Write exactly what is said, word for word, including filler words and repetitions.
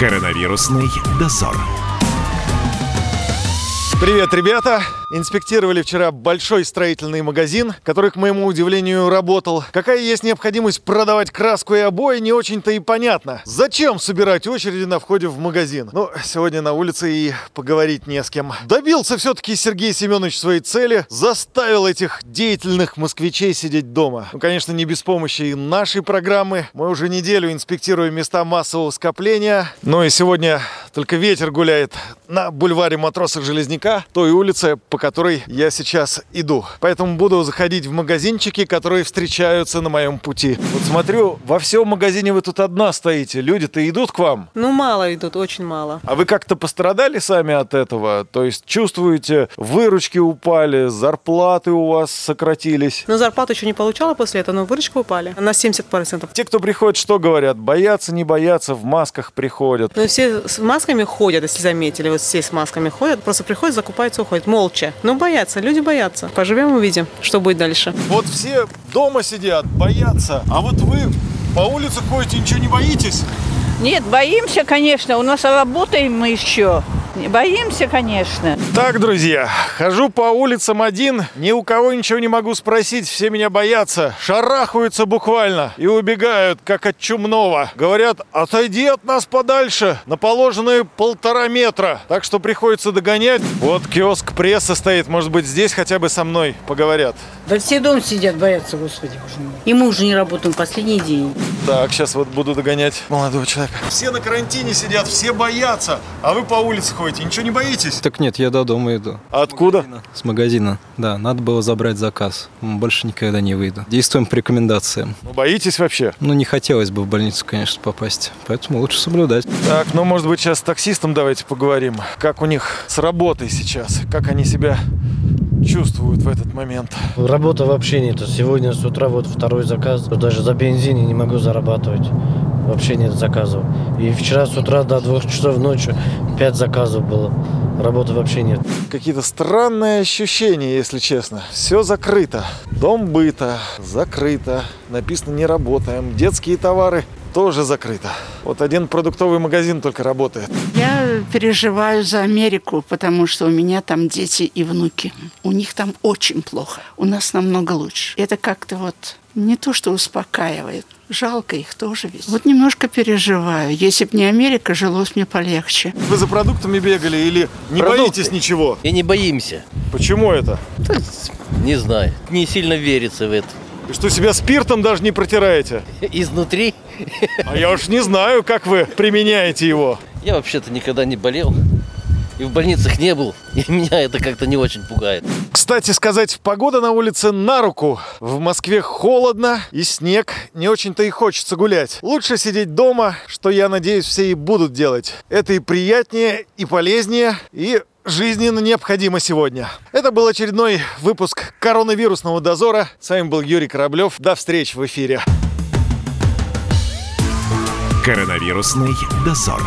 Коронавирусный дозор. Привет, ребята! Инспектировали вчера большой строительный магазин, который, к моему удивлению, работал. Какая есть необходимость продавать краску и обои, не очень-то и понятно. Зачем собирать очереди на входе в магазин? Ну, сегодня на улице и поговорить не с кем. Добился все-таки Сергей Семенович своей цели, заставил этих деятельных москвичей сидеть дома. Ну, конечно, не без помощи и нашей программы. Мы уже неделю инспектируем места массового скопления. Ну и сегодня только ветер гуляет на бульваре Матроса Железняка, той улице, по которой я сейчас иду. Поэтому буду заходить в магазинчики, которые встречаются на моем пути. Вот смотрю, во всем магазине вы тут одна стоите. Люди-то идут к вам? Ну, мало идут, очень мало. А вы как-то пострадали сами от этого? То есть чувствуете, выручки упали, зарплаты у вас сократились? Ну, зарплату еще не получала после этого, но выручки упали на семьдесят процентов. Те, кто приходит, что говорят? Боятся, не боятся, в масках приходят. Ну, все с масками ходят, если заметили. Вот все с масками ходят, просто приходят, закупаются, уходят. Молча. Ну, боятся, люди боятся. Поживем, увидим, что будет дальше. Вот все дома сидят, боятся. А вот вы по улице ходите, ничего не боитесь? Нет, боимся, конечно. У нас работаем мы еще. Не боимся, конечно. Так, друзья, хожу по улицам один, ни у кого ничего не могу спросить, все меня боятся, шарахаются буквально и убегают, как от чумного. Говорят, отойди от нас подальше, на положенные полтора метра, так что приходится догонять. Вот киоск пресса стоит, может быть, здесь хотя бы со мной поговорят. Да все дома сидят, боятся, господи, боже мой. И мы уже не работаем последний день. Так, сейчас вот буду догонять молодого человека. Все на карантине сидят, все боятся, а вы по улице ходите. Ничего не боитесь? Так нет, я до дома иду. А откуда? С магазина. Да, надо было забрать заказ. Больше никогда не выйду. Действуем по рекомендациям. Ну, боитесь вообще? Ну, не хотелось бы в больницу, конечно, попасть. Поэтому лучше соблюдать. Так, ну, может быть, сейчас с таксистом давайте поговорим. Как у них с работой сейчас? Как они себя чувствуют в этот момент? Работа вообще нет. Сегодня с утра вот второй заказ. Даже за бензин я не могу зарабатывать. Вообще нет заказов. И вчера с утра до двух часов ночи пять заказов было. Работы вообще нет. Какие-то странные ощущения, если честно. Все закрыто. Дом быта закрыто. Написано «не работаем». Детские товары тоже закрыто. Вот один продуктовый магазин только работает. Я переживаю за Америку, потому что у меня там дети и внуки. У них там очень плохо. У нас намного лучше. Это как-то вот не то, что успокаивает. Жалко их тоже ведь. Вот немножко переживаю. Если бы не Америка, жилось мне полегче. Вы за продуктами бегали или не Продукты. Боитесь ничего? И не боимся. Почему это? Да, не знаю. Не сильно верится в это. И что, себя спиртом даже не протираете? Изнутри. А я уж не знаю, как вы применяете его. Я вообще-то никогда не болел. И в больницах не был, и меня это как-то не очень пугает. Кстати сказать, погода на улице на руку. В Москве холодно и снег, не очень-то и хочется гулять. Лучше сидеть дома, что, я надеюсь, все и будут делать. Это и приятнее, и полезнее, и жизненно необходимо сегодня. Это был очередной выпуск коронавирусного дозора. С вами был Юрий Кораблёв. До встречи в эфире. Коронавирусный дозор.